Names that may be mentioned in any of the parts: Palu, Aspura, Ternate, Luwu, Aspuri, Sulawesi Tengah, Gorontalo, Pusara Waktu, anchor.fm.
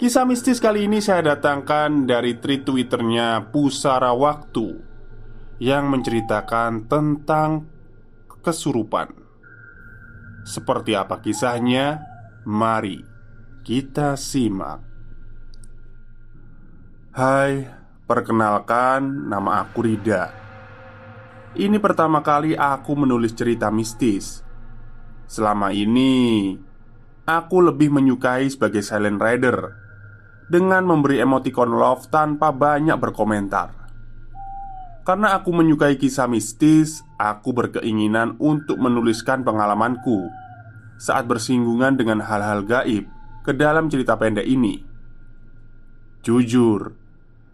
Kisah mistis kali ini saya datangkan dari tweet Twitternya Pusara Waktu yang menceritakan tentang kesurupan. Seperti apa kisahnya? Mari kita simak. Hai, perkenalkan, nama aku Rida. Ini pertama kali aku menulis cerita mistis. Selama ini aku lebih menyukai sebagai silent reader dengan memberi emoticon love tanpa banyak berkomentar. Karena aku menyukai kisah mistis, aku berkeinginan untuk menuliskan pengalamanku saat bersinggungan dengan hal-hal gaib ke dalam cerita pendek ini. Jujur,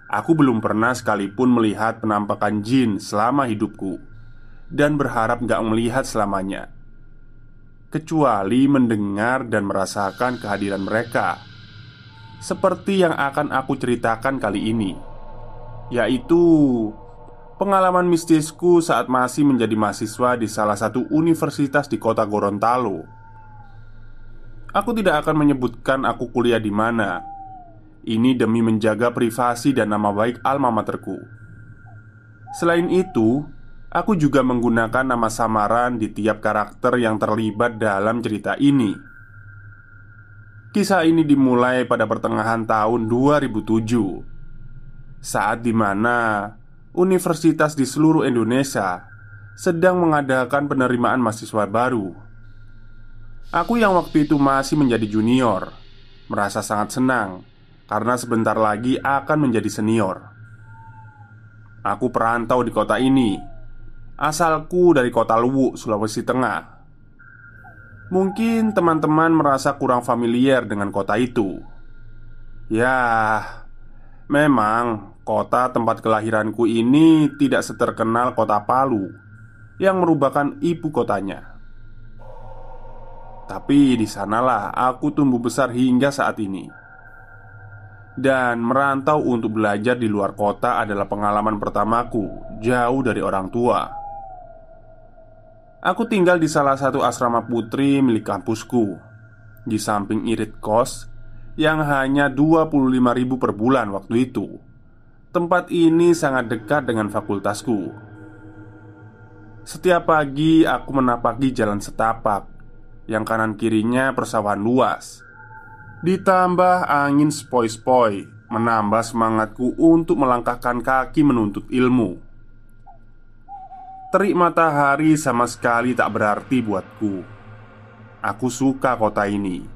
aku belum pernah sekalipun melihat penampakan jin selama hidupku, dan berharap gak melihat selamanya, kecuali mendengar dan merasakan kehadiran mereka, seperti yang akan aku ceritakan kali ini, yaitu pengalaman mistisku saat masih menjadi mahasiswa di salah satu universitas di kota Gorontalo. Aku tidak akan menyebutkan aku kuliah di mana. Ini demi menjaga privasi dan nama baik alma materku. Selain itu, aku juga menggunakan nama samaran di tiap karakter yang terlibat dalam cerita ini. Kisah ini dimulai pada pertengahan tahun 2007, saat dimana universitas di seluruh Indonesia sedang mengadakan penerimaan mahasiswa baru. Aku yang waktu itu masih menjadi junior merasa sangat senang karena sebentar lagi akan menjadi senior. Aku perantau di kota ini. Asalku dari kota Luwu, Sulawesi Tengah. Mungkin teman-teman merasa kurang familiar dengan kota itu. Yah, memang kota tempat kelahiranku ini tidak seterkenal kota Palu, yang merupakan ibu kotanya. Tapi di sanalah aku tumbuh besar hingga saat ini. Dan merantau untuk belajar di luar kota adalah pengalaman pertamaku jauh dari orang tua. Aku tinggal di salah satu asrama putri milik kampusku, di samping irit kos yang hanya 25.000 per bulan waktu itu. Tempat ini sangat dekat dengan fakultasku. Setiap pagi aku menapaki jalan setapak yang kanan kirinya persawahan luas. Ditambah angin sepoi-sepoi menambah semangatku untuk melangkahkan kaki menuntut ilmu. Terik matahari sama sekali tak berarti buatku. Aku suka kota ini.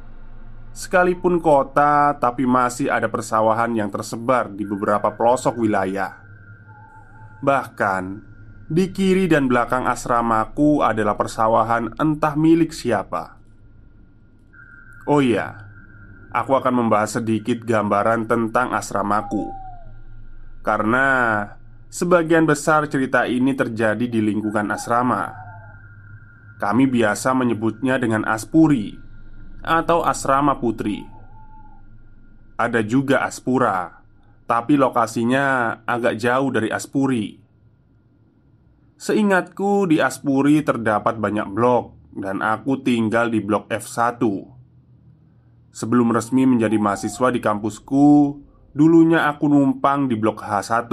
Sekalipun kota, tapi masih ada persawahan yang tersebar di beberapa pelosok wilayah. Bahkan, di kiri dan belakang asramaku adalah persawahan entah milik siapa. Oh iya, aku akan membahas sedikit gambaran tentang asramaku, karena sebagian besar cerita ini terjadi di lingkungan asrama. Kami biasa menyebutnya dengan Aspuri atau Asrama Putri. Ada juga Aspura, tapi lokasinya agak jauh dari Aspuri. Seingatku di Aspuri terdapat banyak blok, dan aku tinggal di blok F1. Sebelum resmi menjadi mahasiswa di kampusku, dulunya aku numpang di blok H1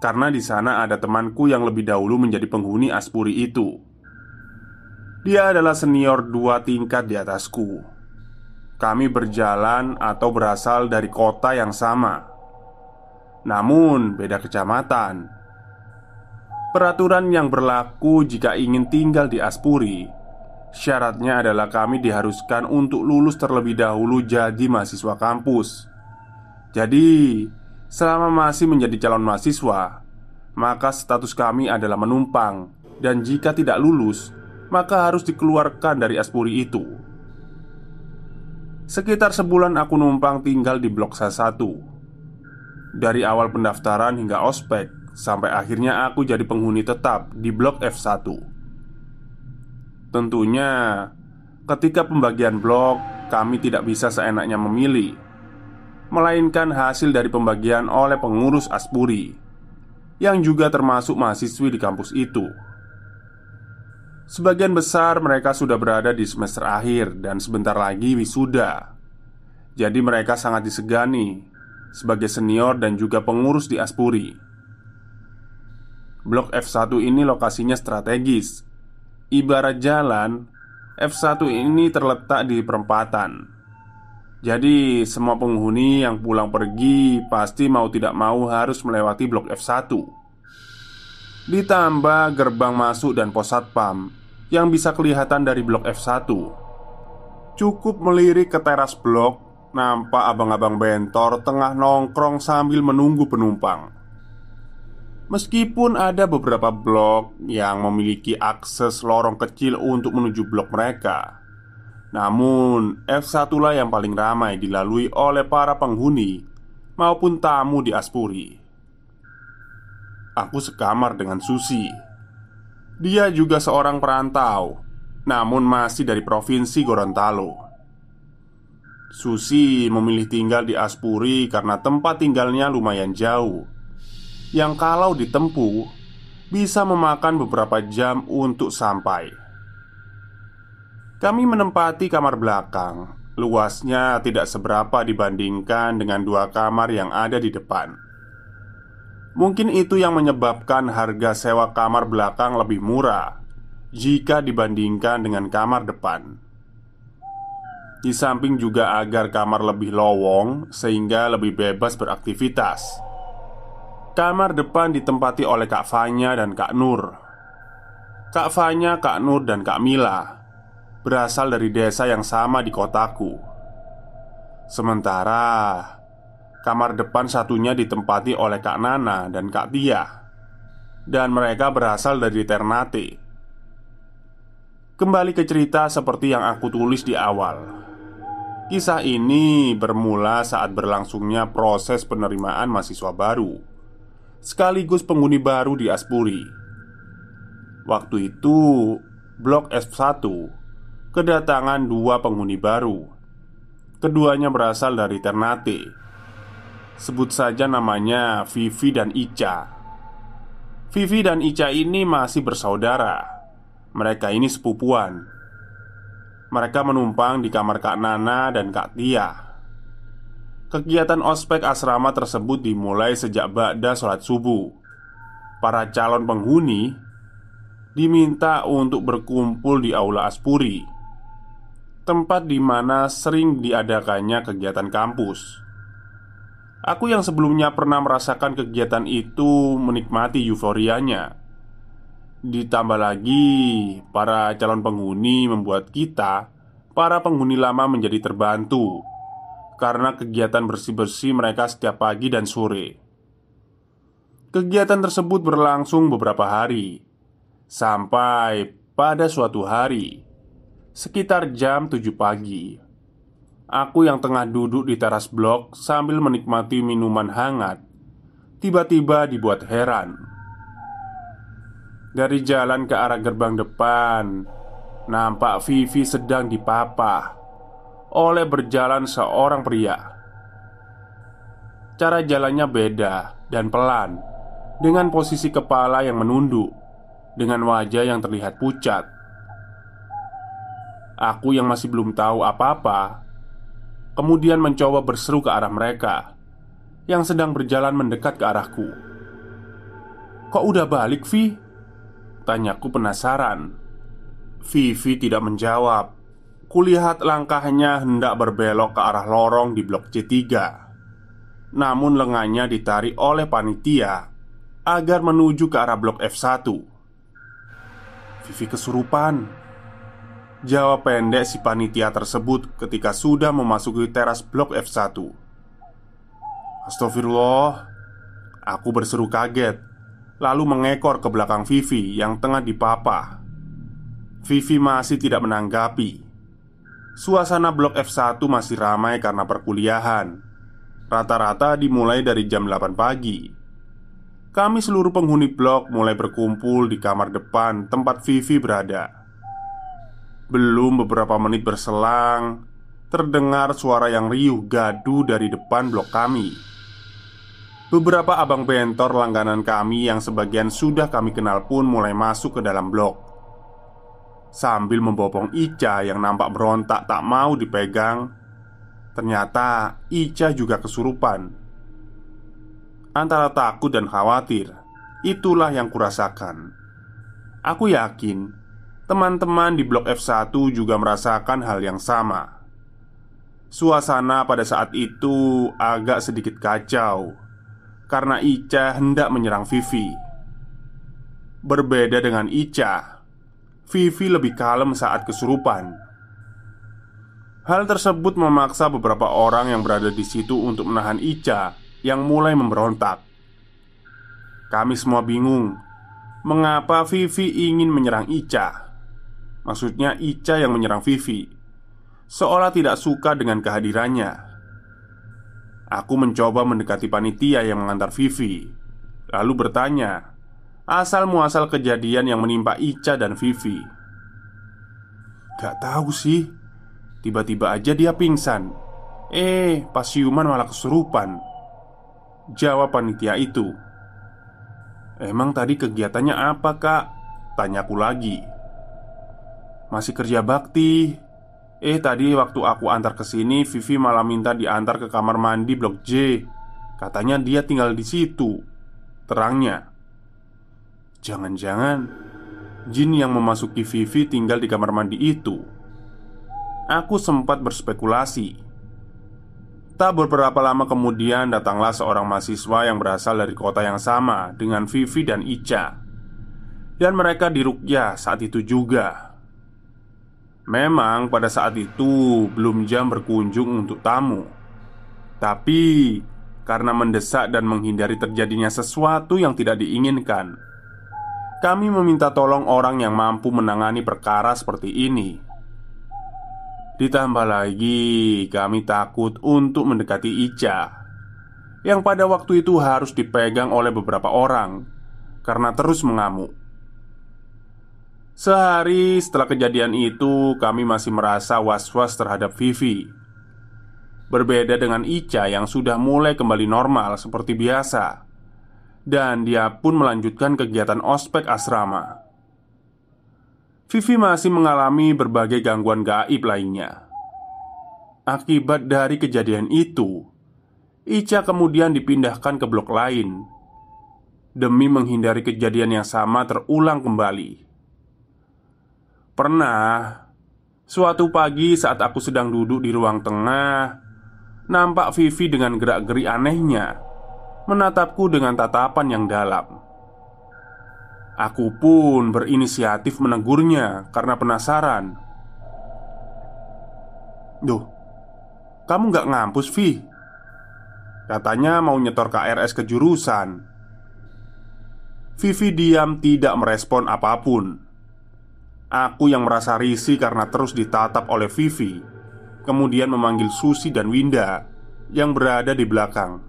karena di sana ada temanku yang lebih dahulu menjadi penghuni Aspuri itu. Dia adalah senior 2 tingkat di atasku. Kami berjalan atau berasal dari kota yang sama, namun beda kecamatan. Peraturan yang berlaku jika ingin tinggal di Aspuri, syaratnya adalah kami diharuskan untuk lulus terlebih dahulu jadi mahasiswa kampus. Jadi, selama masih menjadi calon mahasiswa, maka status kami adalah menumpang, dan jika tidak lulus, maka harus dikeluarkan dari Aspuri itu. Sekitar sebulan aku numpang tinggal di blok S1. Dari awal pendaftaran hingga ospek, sampai akhirnya aku jadi penghuni tetap di blok F1. Tentunya ketika pembagian blok, kami tidak bisa seenaknya memilih, melainkan hasil dari pembagian oleh pengurus Aspuri, yang juga termasuk mahasiswi di kampus itu. Sebagian besar mereka sudah berada di semester akhir dan sebentar lagi wisuda. Jadi mereka sangat disegani sebagai senior dan juga pengurus di Aspuri. Blok F1 ini lokasinya strategis. Ibarat jalan, F1 ini terletak di perempatan. Jadi semua penghuni yang pulang pergi pasti mau tidak mau harus melewati blok F1. Ditambah gerbang masuk dan pos satpam yang bisa kelihatan dari blok F1. Cukup melirik ke teras blok, nampak abang-abang bentor tengah nongkrong sambil menunggu penumpang. Meskipun ada beberapa blok yang memiliki akses lorong kecil untuk menuju blok mereka, namun F1 lah yang paling ramai dilalui oleh para penghuni maupun tamu di Aspuri. Aku sekamar dengan Susi. Dia juga seorang perantau, namun masih dari provinsi Gorontalo. Susi memilih tinggal di Aspuri karena tempat tinggalnya lumayan jauh, yang kalau ditempuh bisa memakan beberapa jam untuk sampai. Kami menempati kamar belakang. Luasnya tidak seberapa dibandingkan dengan 2 kamar yang ada di depan. Mungkin itu yang menyebabkan harga sewa kamar belakang lebih murah jika dibandingkan dengan kamar depan. Di samping juga agar kamar lebih lowong sehingga lebih bebas beraktivitas. Kamar depan ditempati oleh Kak Fanya dan Kak Nur. Kak Fanya, Kak Nur, dan Kak Mila berasal dari desa yang sama di kotaku. Sementara kamar depan satunya ditempati oleh Kak Nana dan Kak Tia, dan mereka berasal dari Ternate. Kembali ke cerita seperti yang aku tulis di awal. Kisah ini bermula saat berlangsungnya proses penerimaan mahasiswa baru sekaligus penghuni baru di Aspuri. Waktu itu blok F1 kedatangan 2 penghuni baru. Keduanya berasal dari Ternate. Sebut saja namanya Vivi dan Ica. Vivi dan Ica ini masih bersaudara. Mereka ini sepupuan. Mereka menumpang di kamar Kak Nana dan Kak Tia. Kegiatan ospek asrama tersebut dimulai sejak ba'da sholat subuh. Para calon penghuni diminta untuk berkumpul di aula Aspuri, tempat di mana sering diadakannya kegiatan kampus. Aku yang sebelumnya pernah merasakan kegiatan itu menikmati euforianya. Ditambah lagi, para calon penghuni membuat kita, para penghuni lama, menjadi terbantu karena kegiatan bersih-bersih mereka setiap pagi dan sore. Kegiatan tersebut berlangsung beberapa hari, sampai pada suatu hari sekitar jam 7 pagi, aku yang tengah duduk di teras blok sambil menikmati minuman hangat tiba-tiba dibuat heran. Dari jalan ke arah gerbang depan, nampak Vivi sedang dipapah oleh berjalan seorang pria. Cara jalannya beda dan pelan, dengan posisi kepala yang menunduk, dengan wajah yang terlihat pucat. Aku yang masih belum tahu apa-apa kemudian mencoba berseru ke arah mereka yang sedang berjalan mendekat ke arahku. "Kok udah balik, Vi?" tanyaku penasaran. Vivi tidak menjawab. Kulihat langkahnya hendak berbelok ke arah lorong di blok C3, namun lengannya ditarik oleh panitia agar menuju ke arah blok F1. "Vivi kesurupan," jawab pendek si panitia tersebut ketika sudah memasuki teras blok F1. "Astagfirullah," aku berseru kaget, lalu mengekor ke belakang Vivi yang tengah dipapah. Vivi masih tidak menanggapi. Suasana blok F1 masih ramai karena perkuliahan. Rata-rata dimulai dari jam 8 pagi. Kami seluruh penghuni blok mulai berkumpul di kamar depan tempat Vivi berada. Belum beberapa menit berselang, terdengar suara yang riuh gaduh dari depan blok kami. Beberapa abang bentor langganan kami yang sebagian sudah kami kenal pun mulai masuk ke dalam blok, sambil membopong Ica yang nampak berontak tak mau dipegang. Ternyata Ica juga kesurupan. Antara takut dan khawatir, itulah yang kurasakan. Aku yakin teman-teman di blok F1 juga merasakan hal yang sama. Suasana pada saat itu agak sedikit kacau karena Ica hendak menyerang Vivi. Berbeda dengan Ica, Vivi lebih kalem saat kesurupan. Hal tersebut memaksa beberapa orang yang berada di situ untuk menahan Ica yang mulai memberontak. Kami semua bingung, mengapa Vivi ingin menyerang Ica. Maksudnya Ica yang menyerang Vivi, seolah tidak suka dengan kehadirannya. Aku mencoba mendekati panitia yang mengantar Vivi, lalu bertanya asal-muasal kejadian yang menimpa Ica dan Vivi. "Gak tahu sih, tiba-tiba aja dia pingsan. Pas siuman malah kesurupan," jawab panitia itu. "Emang tadi kegiatannya apa, Kak?" tanyaku lagi. "Masih kerja bakti. Tadi waktu aku antar ke sini, Vivi malah minta diantar ke kamar mandi blok J. Katanya dia tinggal di situ," terangnya. "Jangan-jangan jin yang memasuki Vivi tinggal di kamar mandi itu," aku sempat berspekulasi. Tak beberapa lama kemudian datanglah seorang mahasiswa yang berasal dari kota yang sama dengan Vivi dan Ica, dan mereka diruqyah saat itu juga. Memang pada saat itu belum jam berkunjung untuk tamu, tapi karena mendesak dan menghindari terjadinya sesuatu yang tidak diinginkan, kami meminta tolong orang yang mampu menangani perkara seperti ini. Ditambah lagi, kami takut untuk mendekati Ica, yang pada waktu itu harus dipegang oleh beberapa orang karena terus mengamuk. Sehari setelah kejadian itu, kami masih merasa was-was terhadap Vivi. Berbeda dengan Ica yang sudah mulai kembali normal seperti biasa, dan dia pun melanjutkan kegiatan ospek asrama. Vivi masih mengalami berbagai gangguan gaib lainnya. Akibat dari kejadian itu, Ica kemudian dipindahkan ke blok lain demi menghindari kejadian yang sama terulang kembali. Pernah suatu pagi saat aku sedang duduk di ruang tengah, nampak Vivi dengan gerak-geri anehnya menatapku dengan tatapan yang dalam. Aku pun berinisiatif menegurnya karena penasaran. "Duh, kamu gak ngampus, Vi?" katanya mau nyetor KRS ke jurusan. Vivi diam tidak merespon apapun. Aku yang merasa risih karena terus ditatap oleh Vivi, kemudian memanggil Susi dan Winda yang berada di belakang.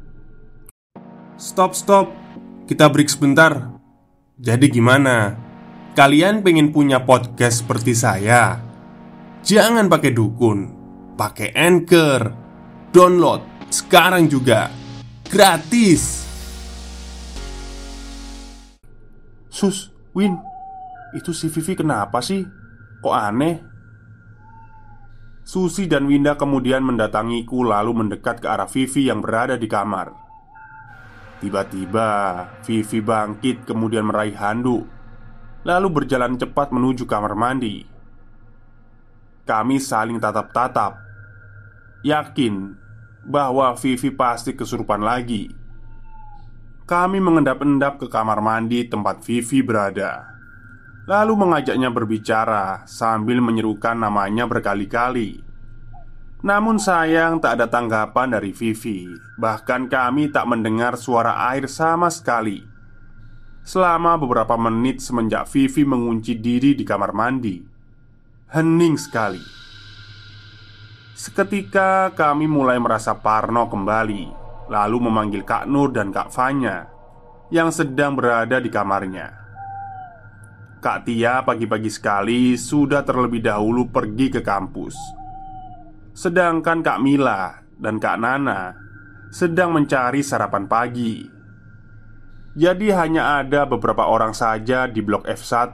"Stop, stop, kita break sebentar. Jadi gimana? Kalian pengen punya podcast seperti saya? Jangan pakai dukun, pakai Anchor. Download sekarang juga, gratis. Sus, Win, itu si Vivi kenapa sih? Kok aneh? Susi dan Winda kemudian mendatangiku lalu mendekat ke arah Vivi yang berada di kamar. Tiba-tiba Vivi bangkit kemudian meraih handuk, lalu berjalan cepat menuju kamar mandi. Kami saling tatap-tatap, yakin bahwa Vivi pasti kesurupan lagi. Kami mengendap-endap ke kamar mandi tempat Vivi berada, lalu mengajaknya berbicara sambil menyerukan namanya berkali-kali. Namun sayang tak ada tanggapan dari Vivi. Bahkan kami tak mendengar suara air sama sekali selama beberapa menit semenjak Vivi mengunci diri di kamar mandi. Hening sekali. Seketika kami mulai merasa parno kembali, lalu memanggil Kak Nur dan Kak Fanya yang sedang berada di kamarnya. Kak Tia pagi-pagi sekali sudah terlebih dahulu pergi ke kampus, sedangkan Kak Mila dan Kak Nana sedang mencari sarapan pagi. Jadi hanya ada beberapa orang saja di blok F1.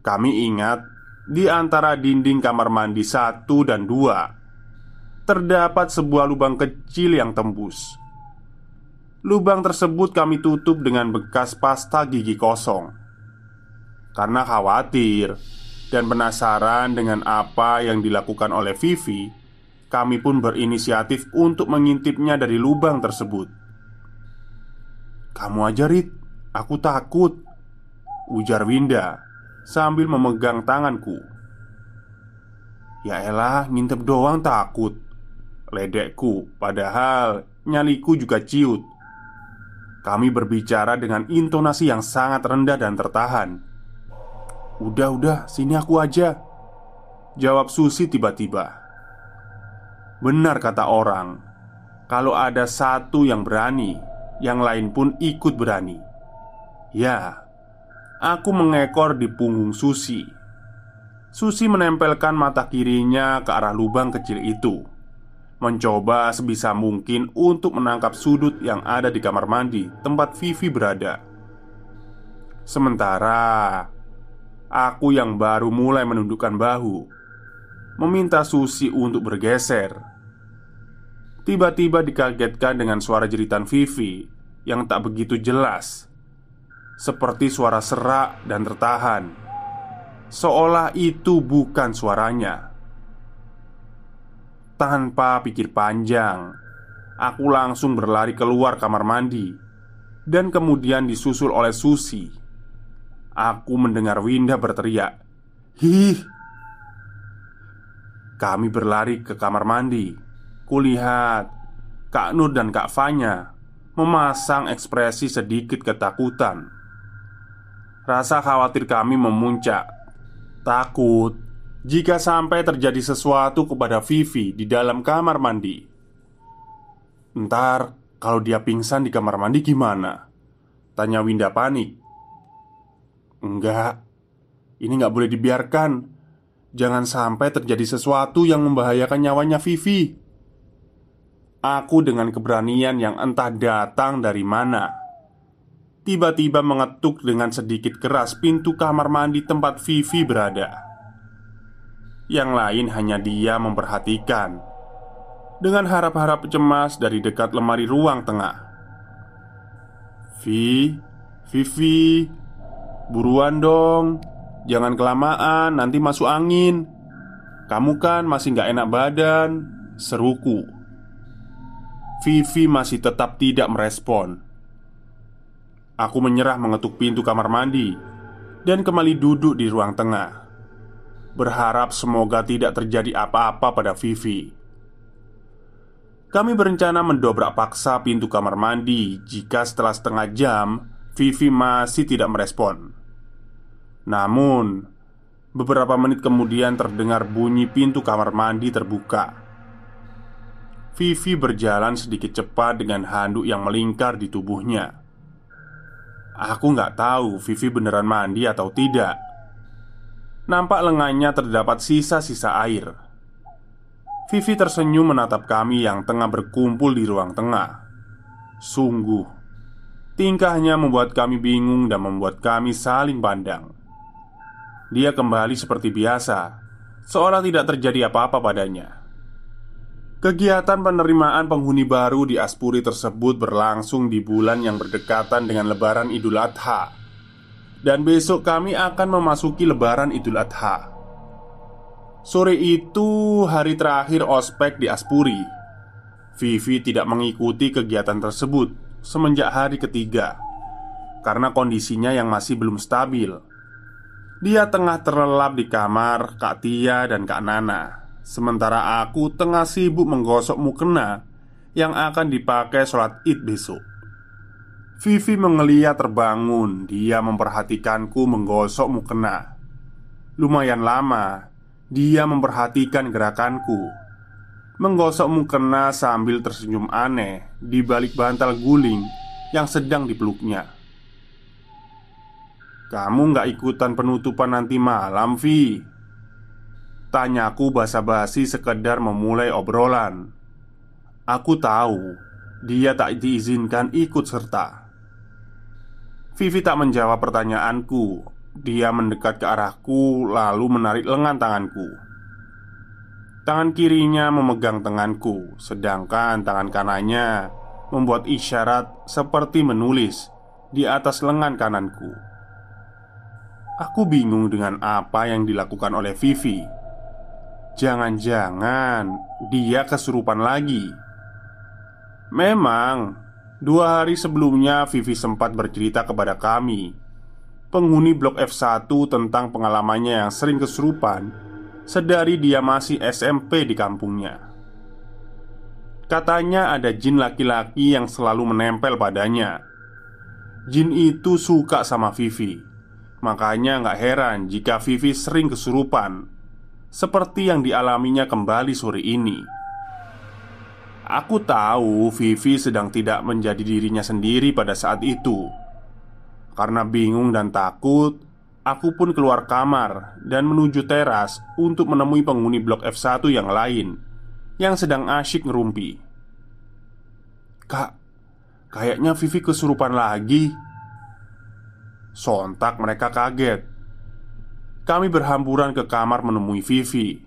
Kami ingat di antara dinding kamar mandi 1 dan 2 terdapat sebuah lubang kecil yang tembus. Lubang tersebut kami tutup dengan bekas pasta gigi kosong, karena khawatir dan penasaran dengan apa yang dilakukan oleh Vivi. Kami pun berinisiatif untuk mengintipnya dari lubang tersebut. "Kamu aja, Rit, aku takut," ujar Winda sambil memegang tanganku. "Ya elah, ngintip doang takut," ledekku, padahal nyaliku juga ciut. Kami berbicara dengan intonasi yang sangat rendah dan tertahan. "Udah, sini aku aja," jawab Susi tiba-tiba. Benar kata orang, kalau ada satu yang berani, yang lain pun ikut berani. Ya, aku mengekor di punggung Susi. Susi menempelkan mata kirinya ke arah lubang kecil itu, mencoba sebisa mungkin untuk menangkap sudut yang ada di kamar mandi tempat Vivi berada. Sementara aku yang baru mulai menundukkan bahu, meminta Susi untuk bergeser. Tiba-tiba dikagetkan dengan suara jeritan Vivi yang tak begitu jelas, seperti suara serak dan tertahan, seolah itu bukan suaranya. Tanpa pikir panjang, aku langsung berlari keluar kamar mandi dan kemudian disusul oleh Susi. Aku mendengar Winda berteriak, "Hih!" Kami berlari ke kamar mandi. Kulihat Kak Nur dan Kak Fanya memasang ekspresi sedikit ketakutan. Rasa khawatir kami memuncak. Takut jika sampai terjadi sesuatu kepada Vivi di dalam kamar mandi. "Ntar kalau dia pingsan di kamar mandi gimana?" tanya Winda panik. "Enggak, ini gak boleh dibiarkan. Jangan sampai terjadi sesuatu yang membahayakan nyawanya Vivi." Aku dengan keberanian yang entah datang dari mana, tiba-tiba mengetuk dengan sedikit keras pintu kamar mandi tempat Vivi berada. Yang lain hanya dia memperhatikan, dengan harap-harap cemas dari dekat lemari ruang tengah. Vivi, buruan dong, jangan kelamaan, nanti masuk angin. Kamu kan masih gak enak badan," seruku. Vivi masih tetap tidak merespon. Aku menyerah mengetuk pintu kamar mandi dan kembali duduk di ruang tengah, berharap semoga tidak terjadi apa-apa pada Vivi. Kami berencana mendobrak paksa pintu kamar mandi jika setelah setengah jam Vivi masih tidak merespon. Namun, beberapa menit kemudian terdengar bunyi pintu kamar mandi terbuka. Vivi berjalan sedikit cepat dengan handuk yang melingkar di tubuhnya. Aku nggak tahu Vivi beneran mandi atau tidak. Nampak lengannya terdapat sisa-sisa air. Vivi tersenyum menatap kami yang tengah berkumpul di ruang tengah. Sungguh, tingkahnya membuat kami bingung dan membuat kami saling pandang. Dia kembali seperti biasa, seolah tidak terjadi apa-apa padanya. Kegiatan penerimaan penghuni baru di Aspuri tersebut berlangsung di bulan yang berdekatan dengan Lebaran Idul Adha. Dan besok kami akan memasuki Lebaran Idul Adha. Sore itu hari terakhir ospek di Aspuri. Vivi tidak mengikuti kegiatan tersebut semenjak hari ketiga karena kondisinya yang masih belum stabil. Dia tengah terlelap di kamar Kak Tia dan Kak Nana, sementara aku tengah sibuk menggosok mukena yang akan dipakai sholat Id besok. Vivi menggeliat terbangun. Dia memperhatikanku menggosok mukena. Lumayan lama dia memperhatikan gerakanku menggosok mukena sambil tersenyum aneh di balik bantal guling yang sedang dipeluknya. "Kamu nggak ikutan penutupan nanti malam, Vi?" tanyaku basa-basi sekedar memulai obrolan. Aku tahu dia tak diizinkan ikut serta. Vivi tak menjawab pertanyaanku. Dia mendekat ke arahku lalu menarik lengan tanganku. Tangan kirinya memegang tanganku, sedangkan tangan kanannya membuat isyarat seperti menulis di atas lengan kananku. Aku bingung dengan apa yang dilakukan oleh Vivi. Jangan-jangan dia kesurupan lagi. Memang 2 hari sebelumnya Vivi sempat bercerita kepada kami, penghuni blok F1, tentang pengalamannya yang sering kesurupan sedari dia masih SMP di kampungnya. Katanya ada jin laki-laki yang selalu menempel padanya. Jin itu suka sama Vivi, makanya gak heran jika Vivi sering kesurupan seperti yang dialaminya kembali sore ini. Aku tahu Vivi sedang tidak menjadi dirinya sendiri pada saat itu. Karena bingung dan takut, aku pun keluar kamar dan menuju teras untuk menemui penghuni blok F1 yang lain yang sedang asyik ngerumpi. "Kak, kayaknya Vivi kesurupan lagi." Sontak mereka kaget. Kami berhamburan ke kamar menemui Vivi.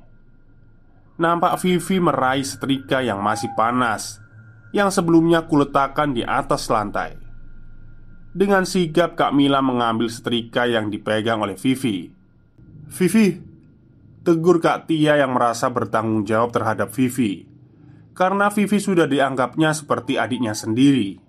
Nampak Vivi meraih setrika yang masih panas yang sebelumnya kuletakkan di atas lantai. Dengan sigap Kak Mila mengambil setrika yang dipegang oleh Vivi. "Vivi," tegur Kak Tia yang merasa bertanggung jawab terhadap Vivi, karena Vivi sudah dianggapnya seperti adiknya sendiri.